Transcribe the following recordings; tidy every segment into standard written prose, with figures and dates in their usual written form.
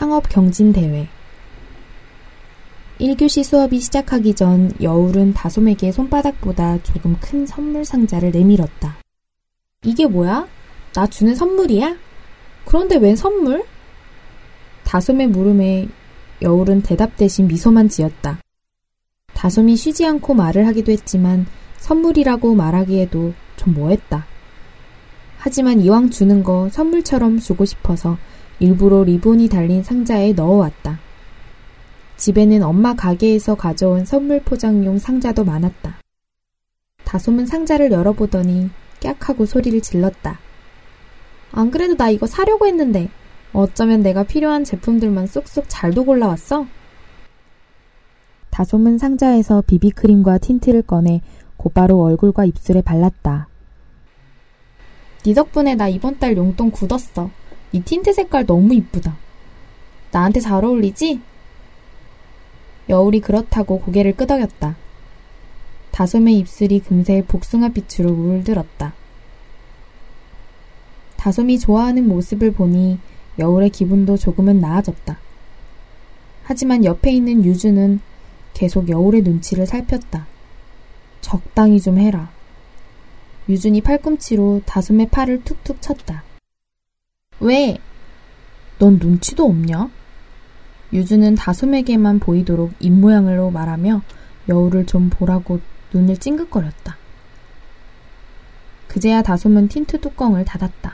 상업경진대회 1교시 수업이 시작하기 전 여울은 다솜에게 손바닥보다 조금 큰 선물 상자를 내밀었다. 이게 뭐야? 나 주는 선물이야? 그런데 웬 선물? 다솜의 물음에 여울은 대답 대신 미소만 지었다. 다솜이 쉬지 않고 말을 하기도 했지만 선물이라고 말하기에도 좀 뭐했다. 하지만 이왕 주는 거 선물처럼 주고 싶어서 일부러 리본이 달린 상자에 넣어왔다. 집에는 엄마 가게에서 가져온 선물 포장용 상자도 많았다. 다솜은 상자를 열어보더니 깍 하고 소리를 질렀다. 안 그래도 나 이거 사려고 했는데 어쩌면 내가 필요한 제품들만 쏙쏙 잘도 골라왔어? 다솜은 상자에서 비비크림과 틴트를 꺼내 곧바로 얼굴과 입술에 발랐다. 네 덕분에 나 이번 달 용돈 굳었어. 이 틴트 색깔 너무 이쁘다. 나한테 잘 어울리지? 여울이 그렇다고 고개를 끄덕였다. 다솜의 입술이 금세 복숭아빛으로 물들었다. 다솜이 좋아하는 모습을 보니 여울의 기분도 조금은 나아졌다. 하지만 옆에 있는 유주는 계속 여울의 눈치를 살폈다. 적당히 좀 해라. 유준이 팔꿈치로 다솜의 팔을 툭툭 쳤다. 왜? 넌 눈치도 없냐? 유준은 다솜에게만 보이도록 입모양으로 말하며 여울을 좀 보라고 눈을 찡긋거렸다. 그제야 다솜은 틴트 뚜껑을 닫았다.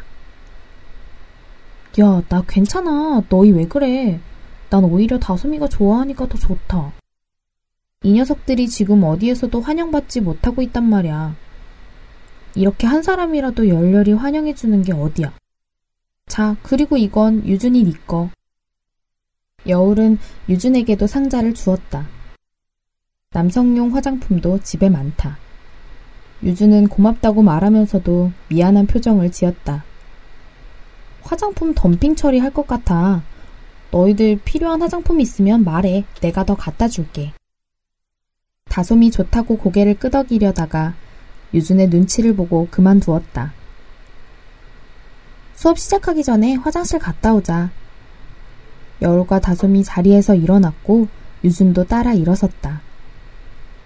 야, 나 괜찮아. 너희 왜 그래? 난 오히려 다솜이가 좋아하니까 더 좋다. 이 녀석들이 지금 어디에서도 환영받지 못하고 있단 말이야. 이렇게 한 사람이라도 열렬히 환영해주는 게 어디야. 자, 그리고 이건 유준이 네 거. 여울은 유준에게도 상자를 주었다. 남성용 화장품도 집에 많다. 유준은 고맙다고 말하면서도 미안한 표정을 지었다. 화장품 덤핑 처리할 것 같아. 너희들 필요한 화장품 있으면 말해. 내가 더 갖다 줄게. 다솜이 좋다고 고개를 끄덕이려다가 유준의 눈치를 보고 그만두었다. 수업 시작하기 전에 화장실 갔다 오자. 여울과 다솜이 자리에서 일어났고 유준도 따라 일어섰다.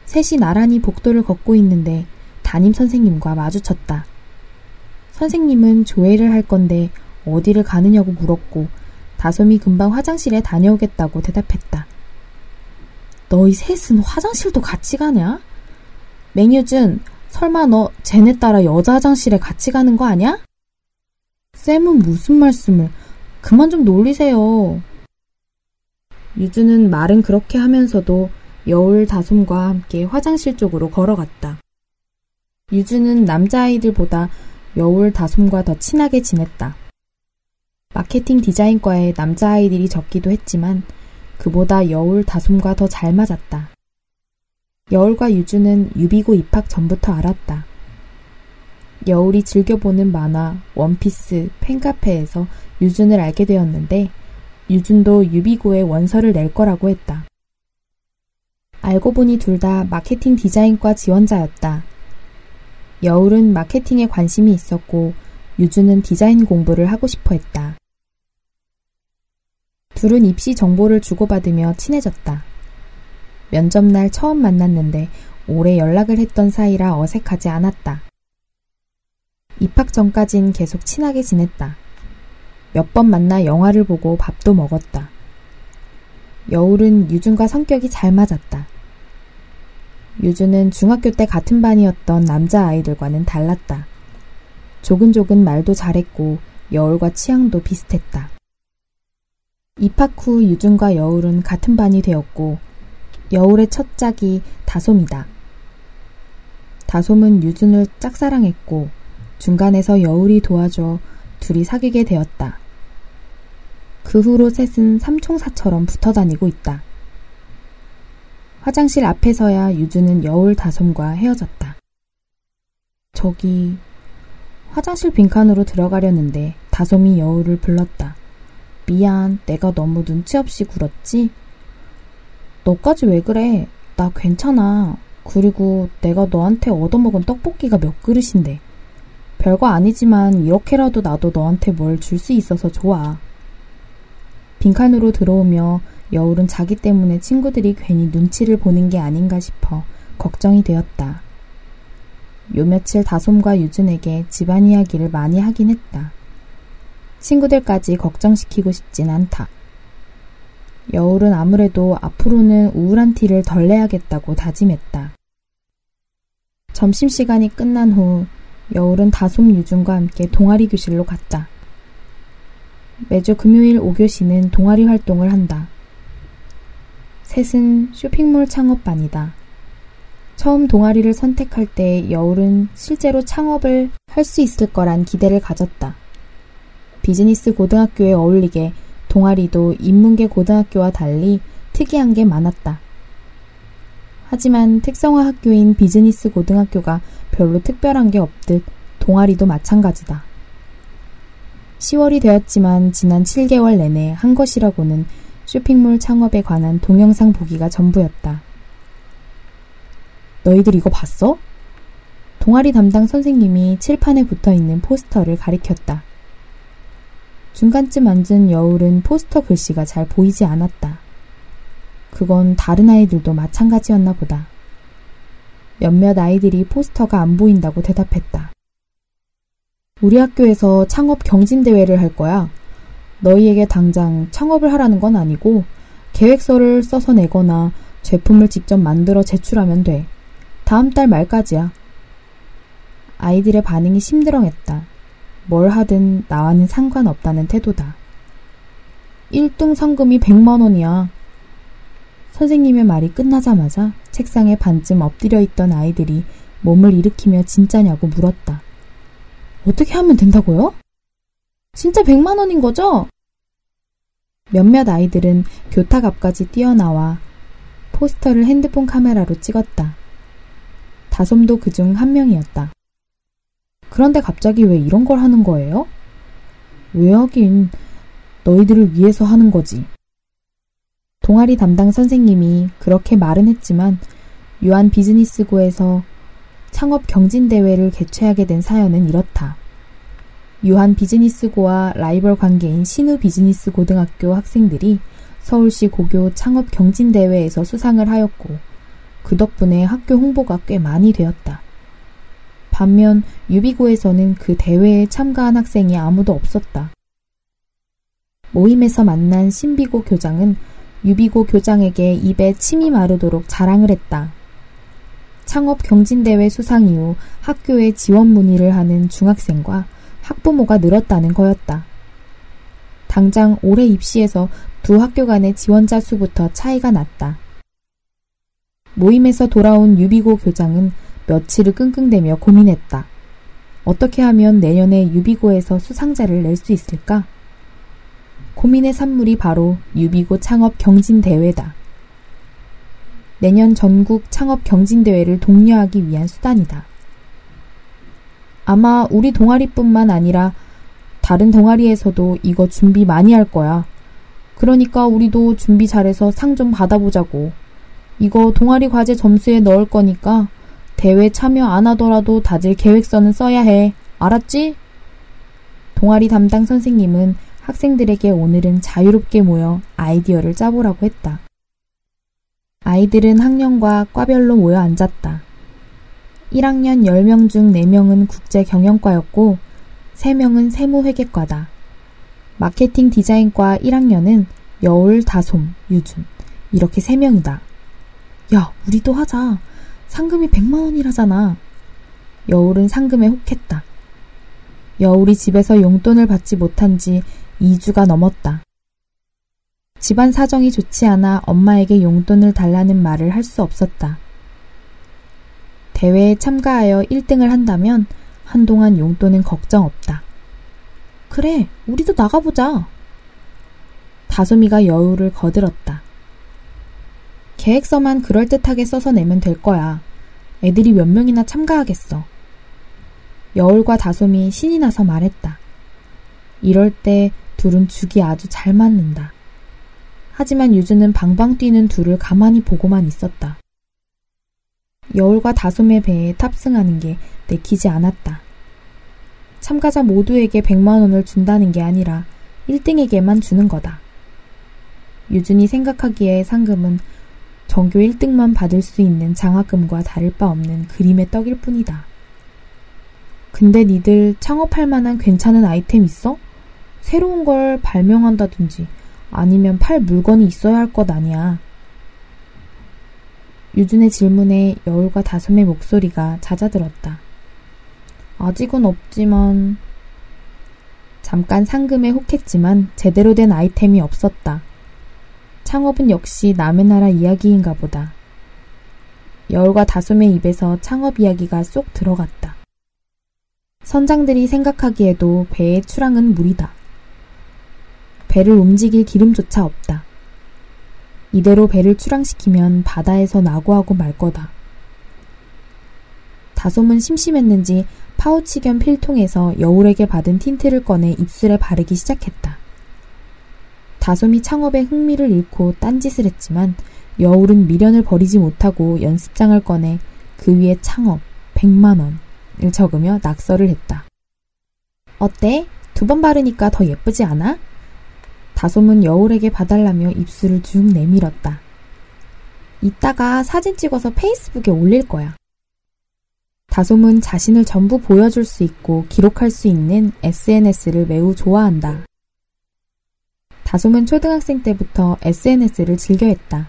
셋이 나란히 복도를 걷고 있는데 담임선생님과 마주쳤다. 선생님은 조회를 할 건데 어디를 가느냐고 물었고 다솜이 금방 화장실에 다녀오겠다고 대답했다. 너희 셋은 화장실도 같이 가냐? 맹유준, 설마 너 쟤네 따라 여자 화장실에 같이 가는 거 아냐? 쌤은 무슨 말씀을. 그만 좀 놀리세요. 유준은 말은 그렇게 하면서도 여울 다솜과 함께 화장실 쪽으로 걸어갔다. 유준은 남자아이들보다 여울 다솜과 더 친하게 지냈다. 마케팅 디자인과에 남자아이들이 적기도 했지만 그보다 여울 다솜과 더 잘 맞았다. 여울과 유준은 유비고 입학 전부터 알았다. 여울이 즐겨보는 만화, 원피스, 팬카페에서 유준을 알게 되었는데 유준도 유비고에 원서를 낼 거라고 했다. 알고 보니 둘 다 마케팅 디자인과 지원자였다. 여울은 마케팅에 관심이 있었고 유준은 디자인 공부를 하고 싶어 했다. 둘은 입시 정보를 주고받으며 친해졌다. 면접날 처음 만났는데 오래 연락을 했던 사이라 어색하지 않았다. 입학 전까진 계속 친하게 지냈다. 몇 번 만나 영화를 보고 밥도 먹었다. 여울은 유준과 성격이 잘 맞았다. 유준은 중학교 때 같은 반이었던 남자아이들과는 달랐다. 조근조근 말도 잘했고 여울과 취향도 비슷했다. 입학 후 유준과 여울은 같은 반이 되었고 여울의 첫 짝이 다솜이다. 다솜은 유준을 짝사랑했고 중간에서 여울이 도와줘 둘이 사귀게 되었다. 그 후로 셋은 삼총사처럼 붙어 다니고 있다. 화장실 앞에서야 유준은 여울 다솜과 헤어졌다. 저기 화장실 빈칸으로 들어가려는데 다솜이 여울을 불렀다. 미안, 내가 너무 눈치 없이 굴었지? 너까지 왜 그래? 나 괜찮아. 그리고 내가 너한테 얻어먹은 떡볶이가 몇 그릇인데. 별거 아니지만 이렇게라도 나도 너한테 뭘 줄 수 있어서 좋아. 빈칸으로 들어오며 여울은 자기 때문에 친구들이 괜히 눈치를 보는 게 아닌가 싶어 걱정이 되었다. 요 며칠 다솜과 유준에게 집안 이야기를 많이 하긴 했다. 친구들까지 걱정시키고 싶진 않다. 여울은 아무래도 앞으로는 우울한 티를 덜 내야겠다고 다짐했다. 점심시간이 끝난 후 여울은 다솜 유준과 함께 동아리 교실로 갔다. 매주 금요일 5교시는 동아리 활동을 한다. 셋은 쇼핑몰 창업반이다. 처음 동아리를 선택할 때 여울은 실제로 창업을 할 수 있을 거란 기대를 가졌다. 비즈니스 고등학교에 어울리게 동아리도 인문계 고등학교와 달리 특이한 게 많았다. 하지만 특성화 학교인 비즈니스 고등학교가 별로 특별한 게 없듯 동아리도 마찬가지다. 10월이 되었지만 지난 7개월 내내 한 것이라고는 쇼핑몰 창업에 관한 동영상 보기가 전부였다. 너희들 이거 봤어? 동아리 담당 선생님이 칠판에 붙어있는 포스터를 가리켰다. 중간쯤 앉은 여울은 포스터 글씨가 잘 보이지 않았다. 그건 다른 아이들도 마찬가지였나 보다. 몇몇 아이들이 포스터가 안 보인다고 대답했다. 우리 학교에서 창업 경진대회를 할 거야. 너희에게 당장 창업을 하라는 건 아니고 계획서를 써서 내거나 제품을 직접 만들어 제출하면 돼. 다음 달 말까지야. 아이들의 반응이 심드렁했다. 뭘 하든 나와는 상관없다는 태도다. 1등 상금이 100만 원이야. 선생님의 말이 끝나자마자 책상에 반쯤 엎드려 있던 아이들이 몸을 일으키며 진짜냐고 물었다. 어떻게 하면 된다고요? 진짜 100만 원인 거죠? 몇몇 아이들은 교탁 앞까지 뛰어나와 포스터를 핸드폰 카메라로 찍었다. 다솜도 그중 한 명이었다. 그런데 갑자기 왜 이런 걸 하는 거예요? 왜 하긴, 너희들을 위해서 하는 거지. 동아리 담당 선생님이 그렇게 말은 했지만 유한 비즈니스고에서 창업 경진대회를 개최하게 된 사연은 이렇다. 유한 비즈니스고와 라이벌 관계인 신우 비즈니스고등학교 학생들이 서울시 고교 창업 경진대회에서 수상을 하였고 그 덕분에 학교 홍보가 꽤 많이 되었다. 반면 유비고에서는 그 대회에 참가한 학생이 아무도 없었다. 모임에서 만난 신비고 교장은 유비고 교장에게 입에 침이 마르도록 자랑을 했다. 창업 경진대회 수상 이후 학교에 지원 문의를 하는 중학생과 학부모가 늘었다는 거였다. 당장 올해 입시에서 두 학교 간의 지원자 수부터 차이가 났다. 모임에서 돌아온 유비고 교장은 며칠을 끙끙대며 고민했다. 어떻게 하면 내년에 유비고에서 수상자를 낼 수 있을까? 고민의 산물이 바로 유비고 창업 경진대회다. 내년 전국 창업 경진대회를 독려하기 위한 수단이다. 아마 우리 동아리뿐만 아니라 다른 동아리에서도 이거 준비 많이 할 거야. 그러니까 우리도 준비 잘해서 상 좀 받아보자고. 이거 동아리 과제 점수에 넣을 거니까 대회 참여 안 하더라도 다들 계획서는 써야 해. 알았지? 동아리 담당 선생님은 학생들에게 오늘은 자유롭게 모여 아이디어를 짜보라고 했다. 아이들은 학년과 과별로 모여 앉았다. 1학년 10명 중 4명은 국제경영과였고 3명은 세무회계과다. 마케팅 디자인과 1학년은 여울, 다솜, 유준 이렇게 3명이다. 야, 우리도 하자. 상금이 100만 원이라잖아. 여울은 상금에 혹했다. 여울이 집에서 용돈을 받지 못한 지 2주가 넘었다. 집안 사정이 좋지 않아 엄마에게 용돈을 달라는 말을 할 수 없었다. 대회에 참가하여 1등을 한다면 한동안 용돈은 걱정 없다. 그래, 우리도 나가보자. 다솜이가 여울을 거들었다. 계획서만 그럴듯하게 써서 내면 될 거야. 애들이 몇 명이나 참가하겠어. 여울과 다솜이 신이 나서 말했다. 이럴 때 둘은 죽이 아주 잘 맞는다. 하지만 유주는 방방 뛰는 둘을 가만히 보고만 있었다. 여울과 다솜의 배에 탑승하는 게 내키지 않았다. 참가자 모두에게 100만 원을 준다는 게 아니라 1등에게만 주는 거다. 유준이 생각하기에 상금은 전교 1등만 받을 수 있는 장학금과 다를 바 없는 그림의 떡일 뿐이다. 근데 니들 창업할 만한 괜찮은 아이템 있어? 새로운 걸 발명한다든지 아니면 팔 물건이 있어야 할 것 아니야. 유준의 질문에 여울과 다솜의 목소리가 잦아들었다. 아직은 없지만... 잠깐 상금에 혹했지만 제대로 된 아이템이 없었다. 창업은 역시 남의 나라 이야기인가 보다. 여울과 다솜의 입에서 창업 이야기가 쏙 들어갔다. 선장들이 생각하기에도 배의 출항은 무리다. 배를 움직일 기름조차 없다. 이대로 배를 출항시키면 바다에서 낙오하고 말 거다. 다솜은 심심했는지 파우치 겸 필통에서 여울에게 받은 틴트를 꺼내 입술에 바르기 시작했다. 다솜이 창업에 흥미를 잃고 딴짓을 했지만 여울은 미련을 버리지 못하고 연습장을 꺼내 그 위에 창업 100만 원을 적으며 낙서를 했다. 어때? 두 번 바르니까 더 예쁘지 않아? 다솜은 여울에게 봐달라며 입술을 쭉 내밀었다. 이따가 사진 찍어서 페이스북에 올릴 거야. 다솜은 자신을 전부 보여줄 수 있고 기록할 수 있는 SNS를 매우 좋아한다. 다솜은 초등학생 때부터 SNS를 즐겨했다.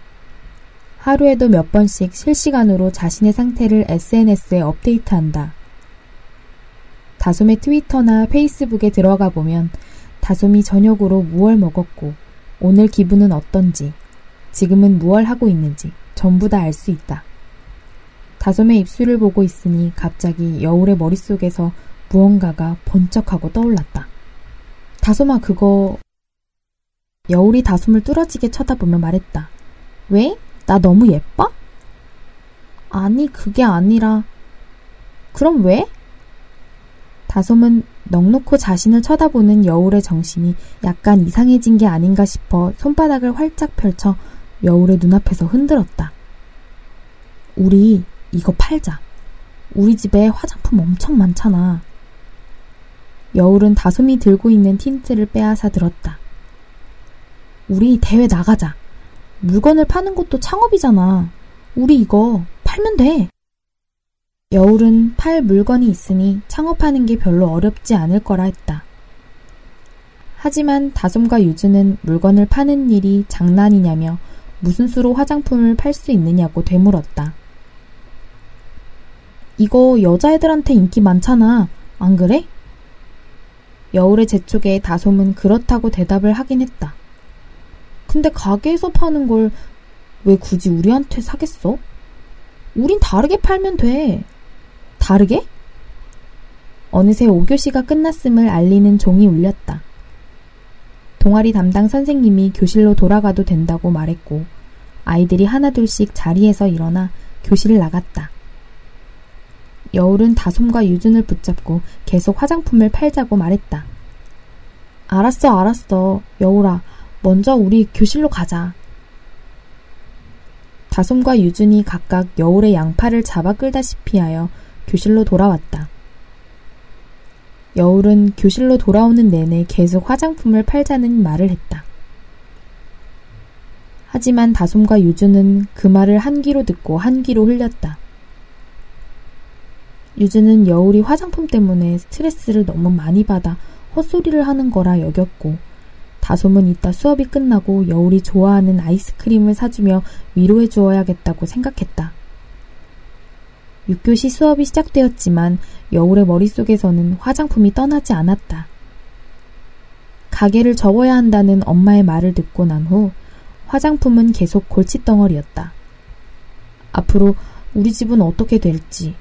하루에도 몇 번씩 실시간으로 자신의 상태를 SNS에 업데이트한다. 다솜의 트위터나 페이스북에 들어가 보면 다솜이 저녁으로 무얼 먹었고 오늘 기분은 어떤지 지금은 무얼 하고 있는지 전부 다 알 수 있다. 다솜의 입술을 보고 있으니 갑자기 여울의 머릿속에서 무언가가 번쩍하고 떠올랐다. 다솜아 그거... 여울이 다솜을 뚫어지게 쳐다보며 말했다. 왜? 나 너무 예뻐? 아니 그게 아니라... 그럼 왜? 다솜은 넋놓고 자신을 쳐다보는 여울의 정신이 약간 이상해진 게 아닌가 싶어 손바닥을 활짝 펼쳐 여울의 눈앞에서 흔들었다. 우리 이거 팔자. 우리 집에 화장품 엄청 많잖아. 여울은 다솜이 들고 있는 틴트를 빼앗아 들었다. 우리 대회 나가자. 물건을 파는 것도 창업이잖아. 우리 이거 팔면 돼. 여울은 팔 물건이 있으니 창업하는 게 별로 어렵지 않을 거라 했다. 하지만 다솜과 유주는 물건을 파는 일이 장난이냐며 무슨 수로 화장품을 팔 수 있느냐고 되물었다. 이거 여자애들한테 인기 많잖아. 안 그래? 여울의 재촉에 다솜은 그렇다고 대답을 하긴 했다. 근데 가게에서 파는 걸 왜 굳이 우리한테 사겠어? 우린 다르게 팔면 돼. 다르게? 어느새 5교시가 끝났음을 알리는 종이 울렸다. 동아리 담당 선생님이 교실로 돌아가도 된다고 말했고 아이들이 하나둘씩 자리에서 일어나 교실을 나갔다. 여울은 다솜과 유준을 붙잡고 계속 화장품을 팔자고 말했다. 알았어, 알았어. 여울아, 먼저 우리 교실로 가자. 다솜과 유준이 각각 여울의 양팔을 잡아 끌다시피 하여 교실로 돌아왔다. 여울은 교실로 돌아오는 내내 계속 화장품을 팔자는 말을 했다. 하지만 다솜과 유준은 그 말을 한 귀로 듣고 한 귀로 흘렸다. 유준은 여울이 화장품 때문에 스트레스를 너무 많이 받아 헛소리를 하는 거라 여겼고 다솜은 이따 수업이 끝나고 여울이 좋아하는 아이스크림을 사주며 위로해 주어야겠다고 생각했다. 6교시 수업이 시작되었지만 여울의 머릿속에서는 화장품이 떠나지 않았다. 가게를 접어야 한다는 엄마의 말을 듣고 난 후 화장품은 계속 골칫덩어리였다. 앞으로 우리 집은 어떻게 될지,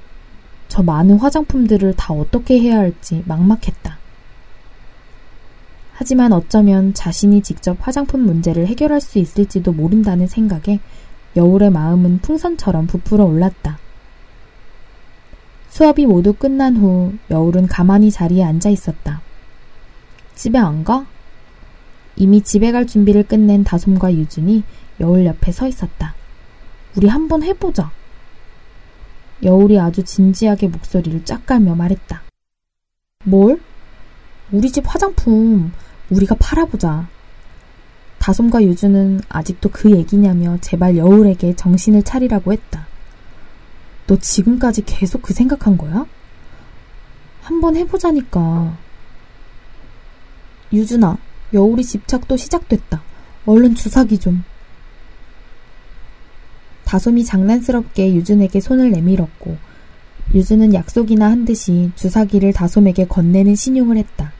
저 많은 화장품들을 다 어떻게 해야 할지 막막했다. 하지만 어쩌면 자신이 직접 화장품 문제를 해결할 수 있을지도 모른다는 생각에 여울의 마음은 풍선처럼 부풀어 올랐다. 수업이 모두 끝난 후 여울은 가만히 자리에 앉아 있었다. 집에 안 가? 이미 집에 갈 준비를 끝낸 다솜과 유준이 여울 옆에 서 있었다. 우리 한번 해보자. 여울이 아주 진지하게 목소리를 쫙 깔며 말했다. 뭘? 우리 집 화장품 우리가 팔아보자. 다솜과 유주는 아직도 그 얘기냐며 제발 여울에게 정신을 차리라고 했다. 너 지금까지 계속 그 생각한 거야? 한번 해보자니까. 유준아, 여울이 집착도 시작됐다. 얼른 주사기 좀. 다솜이 장난스럽게 유준에게 손을 내밀었고 유준은 약속이나 한 듯이 주사기를 다솜에게 건네는 신용을 했다.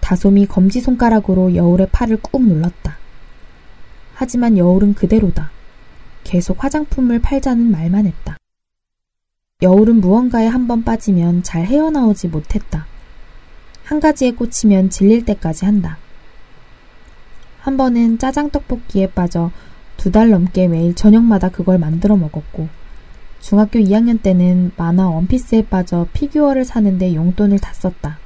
다솜이 검지손가락으로 여울의 팔을 꾹 눌렀다. 하지만 여울은 그대로다. 계속 화장품을 팔자는 말만 했다. 여울은 무언가에 한번 빠지면 잘 헤어나오지 못했다. 한 가지에 꽂히면 질릴 때까지 한다. 한 번은 짜장떡볶이에 빠져 2달 넘게 매일 저녁마다 그걸 만들어 먹었고 중학교 2학년 때는 만화 원피스에 빠져 피규어를 사는데 용돈을 다 썼다.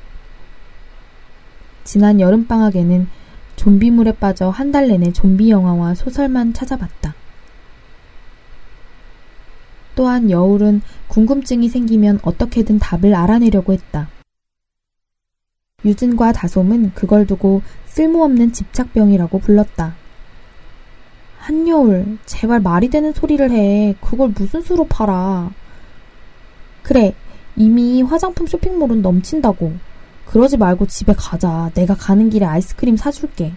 지난 여름방학에는 좀비물에 빠져 한 달 내내 좀비 영화와 소설만 찾아봤다. 또한 여울은 궁금증이 생기면 어떻게든 답을 알아내려고 했다. 유준과 다솜은 그걸 두고 쓸모없는 집착병이라고 불렀다. 한여울, 제발 말이 되는 소리를 해. 그걸 무슨 수로 팔아. 그래, 이미 화장품 쇼핑몰은 넘친다고. 그러지 말고 집에 가자. 내가 가는 길에 아이스크림 사줄게.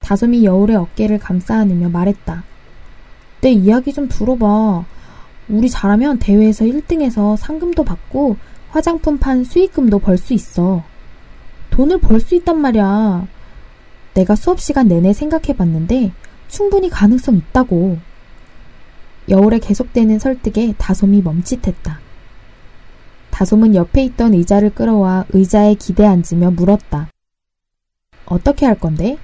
다솜이 여울의 어깨를 감싸 안으며 말했다. 내 이야기 좀 들어봐. 우리 잘하면 대회에서 1등해서 상금도 받고 화장품 판 수익금도 벌 수 있어. 돈을 벌 수 있단 말이야. 내가 수업시간 내내 생각해봤는데 충분히 가능성 있다고. 여울의 계속되는 설득에 다솜이 멈칫했다. 다솜은 옆에 있던 의자를 끌어와 의자에 기대앉으며 물었다. 어떻게 할 건데?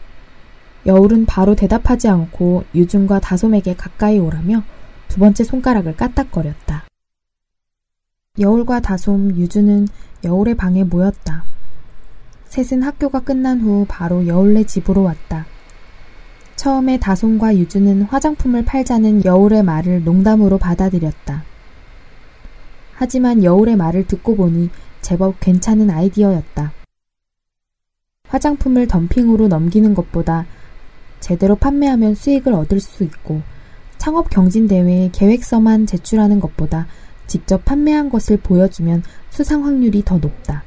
여울은 바로 대답하지 않고 유준과 다솜에게 가까이 오라며 두 번째 손가락을 까딱거렸다. 여울과 다솜, 유준은 여울의 방에 모였다. 셋은 학교가 끝난 후 바로 여울네 집으로 왔다. 처음에 다솜과 유준은 화장품을 팔자는 여울의 말을 농담으로 받아들였다. 하지만 여울의 말을 듣고 보니 제법 괜찮은 아이디어였다. 화장품을 덤핑으로 넘기는 것보다 제대로 판매하면 수익을 얻을 수 있고 창업 경진대회에 계획서만 제출하는 것보다 직접 판매한 것을 보여주면 수상 확률이 더 높다.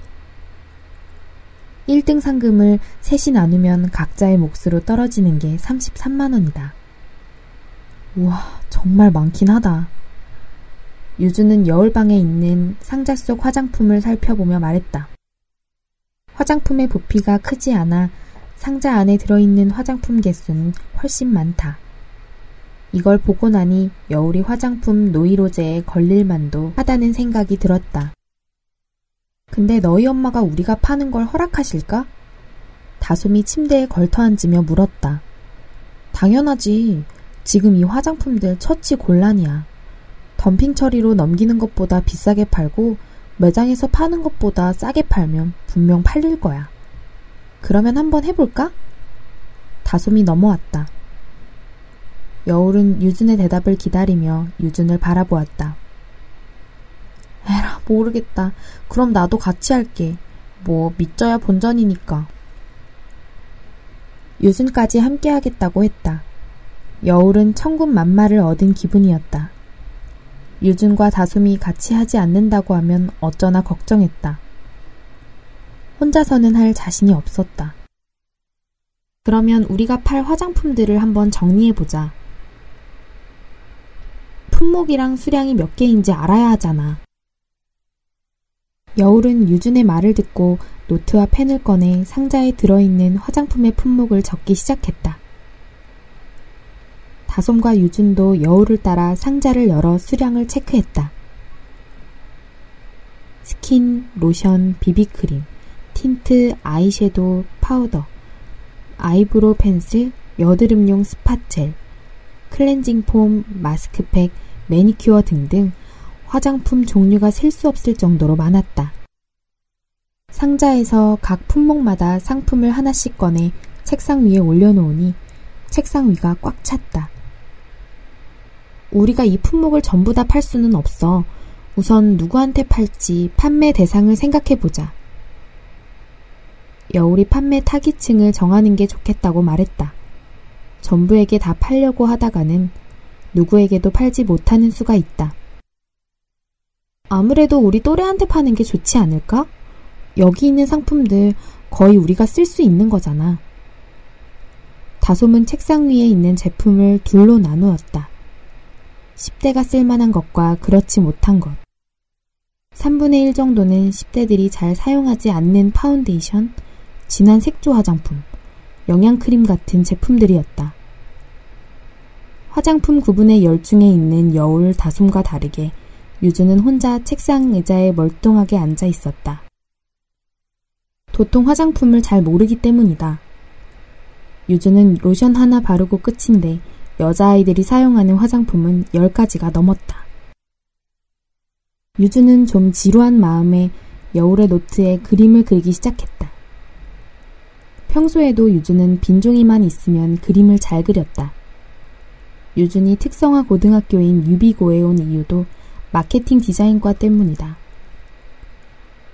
1등 상금을 셋이 나누면 각자의 몫으로 떨어지는 게 33만원이다. 우와, 정말 많긴 하다. 유주는 여울방에 있는 상자 속 화장품을 살펴보며 말했다. 화장품의 부피가 크지 않아 상자 안에 들어있는 화장품 개수는 훨씬 많다. 이걸 보고 나니 여울이 화장품 노이로제에 걸릴 만도 하다는 생각이 들었다. 근데 너희 엄마가 우리가 파는 걸 허락하실까? 다솜이 침대에 걸터앉으며 물었다. 당연하지. 지금 이 화장품들 처치 곤란이야. 덤핑 처리로 넘기는 것보다 비싸게 팔고 매장에서 파는 것보다 싸게 팔면 분명 팔릴 거야. 그러면 한번 해볼까? 다솜이 넘어왔다. 여울은 유준의 대답을 기다리며 유준을 바라보았다. 에라, 모르겠다. 그럼 나도 같이 할게. 뭐 믿져야 본전이니까. 유준까지 함께 하겠다고 했다. 여울은 천군 만마를 얻은 기분이었다. 유준과 다솜이 같이 하지 않는다고 하면 어쩌나 걱정했다. 혼자서는 할 자신이 없었다. 그러면 우리가 팔 화장품들을 한번 정리해보자. 품목이랑 수량이 몇 개인지 알아야 하잖아. 여울은 유준의 말을 듣고 노트와 펜을 꺼내 상자에 들어있는 화장품의 품목을 적기 시작했다. 다솜과 유준도 여울을 따라 상자를 열어 수량을 체크했다. 스킨, 로션, 비비크림, 틴트, 아이섀도우, 파우더, 아이브로우 펜슬, 여드름용 스팟젤, 클렌징 폼, 마스크팩, 매니큐어 등등 화장품 종류가 셀 수 없을 정도로 많았다. 상자에서 각 품목마다 상품을 하나씩 꺼내 책상 위에 올려놓으니 책상 위가 꽉 찼다. 우리가 이 품목을 전부 다 팔 수는 없어. 우선 누구한테 팔지 판매 대상을 생각해보자. 여울이 판매 타깃층을 정하는 게 좋겠다고 말했다. 전부에게 다 팔려고 하다가는 누구에게도 팔지 못하는 수가 있다. 아무래도 우리 또래한테 파는 게 좋지 않을까? 여기 있는 상품들 거의 우리가 쓸 수 있는 거잖아. 다솜은 책상 위에 있는 제품을 둘로 나누었다. 10대가 쓸만한 것과 그렇지 못한 것. 3분의 1 정도는 10대들이 잘 사용하지 않는 파운데이션, 진한 색조 화장품, 영양크림 같은 제품들이었다. 화장품 구분의 열중에 있는 여울, 다솜과 다르게 유주는 혼자 책상 의자에 멀뚱하게 앉아 있었다. 보통 화장품을 잘 모르기 때문이다. 유주는 로션 하나 바르고 끝인데 여자아이들이 사용하는 화장품은 10가지가 넘었다. 유주는 좀 지루한 마음에 여울의 노트에 그림을 그리기 시작했다. 평소에도 유주는 빈종이만 있으면 그림을 잘 그렸다. 유준이 특성화 고등학교인 유비고에 온 이유도 마케팅 디자인과 때문이다.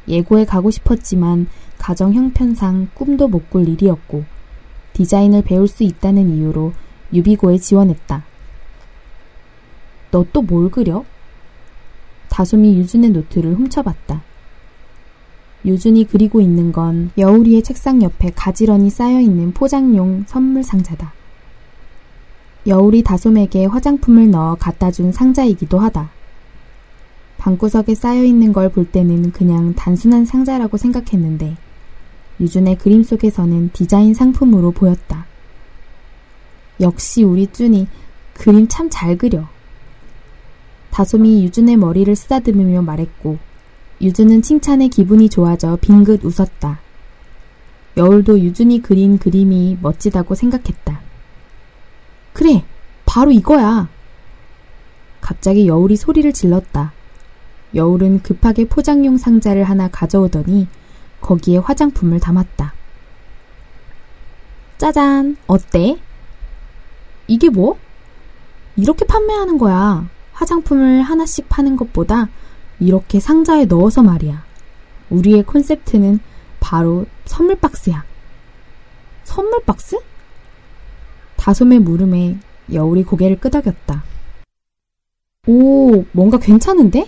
예고에 가고 싶었지만 가정 형편상 꿈도 못 꿀 일이었고 디자인을 배울 수 있다는 이유로 유비고에 지원했다. 너 또 뭘 그려? 다솜이 유준의 노트를 훔쳐봤다. 유준이 그리고 있는 건 여울이의 책상 옆에 가지런히 쌓여있는 포장용 선물 상자다. 여울이 다솜에게 화장품을 넣어 갖다 준 상자이기도 하다. 방구석에 쌓여있는 걸 볼 때는 그냥 단순한 상자라고 생각했는데 유준의 그림 속에서는 디자인 상품으로 보였다. 역시 우리 쭈니 그림 참 잘 그려. 다솜이 유준의 머리를 쓰다듬으며 말했고 유준은 칭찬에 기분이 좋아져 빙긋 웃었다. 여울도 유준이 그린 그림이 멋지다고 생각했다. 그래, 바로 이거야. 갑자기 여울이 소리를 질렀다. 여울은 급하게 포장용 상자를 하나 가져오더니 거기에 화장품을 담았다. 짜잔, 어때? 이게 뭐? 이렇게 판매하는 거야. 화장품을 하나씩 파는 것보다 이렇게 상자에 넣어서 말이야. 우리의 콘셉트는 바로 선물 박스야. 선물 박스? 다솜의 물음에 여울이 고개를 끄덕였다. 오, 뭔가 괜찮은데?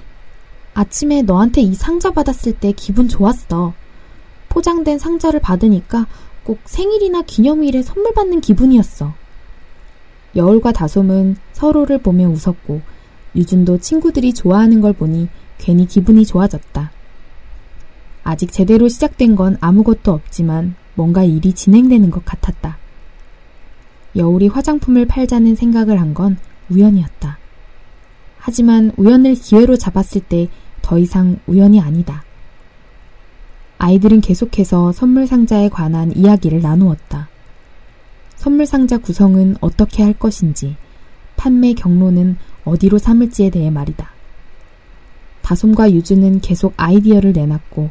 아침에 너한테 이 상자 받았을 때 기분 좋았어. 포장된 상자를 받으니까 꼭 생일이나 기념일에 선물 받는 기분이었어. 여울과 다솜은 서로를 보며 웃었고 유준도 친구들이 좋아하는 걸 보니 괜히 기분이 좋아졌다. 아직 제대로 시작된 건 아무것도 없지만 뭔가 일이 진행되는 것 같았다. 여울이 화장품을 팔자는 생각을 한 건 우연이었다. 하지만 우연을 기회로 잡았을 때 더 이상 우연이 아니다. 아이들은 계속해서 선물 상자에 관한 이야기를 나누었다. 선물 상자 구성은 어떻게 할 것인지, 판매 경로는 어디로 삼을지에 대해 말이다. 다솜과 유주는 계속 아이디어를 내놨고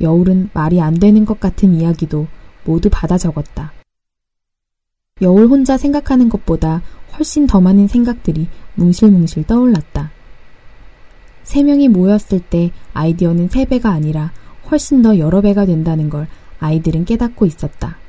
여울은 말이 안 되는 것 같은 이야기도 모두 받아 적었다. 여울 혼자 생각하는 것보다 훨씬 더 많은 생각들이 뭉실뭉실 떠올랐다. 3명이 모였을 때 아이디어는 3배가 아니라 훨씬 더 여러 배가 된다는 걸 아이들은 깨닫고 있었다.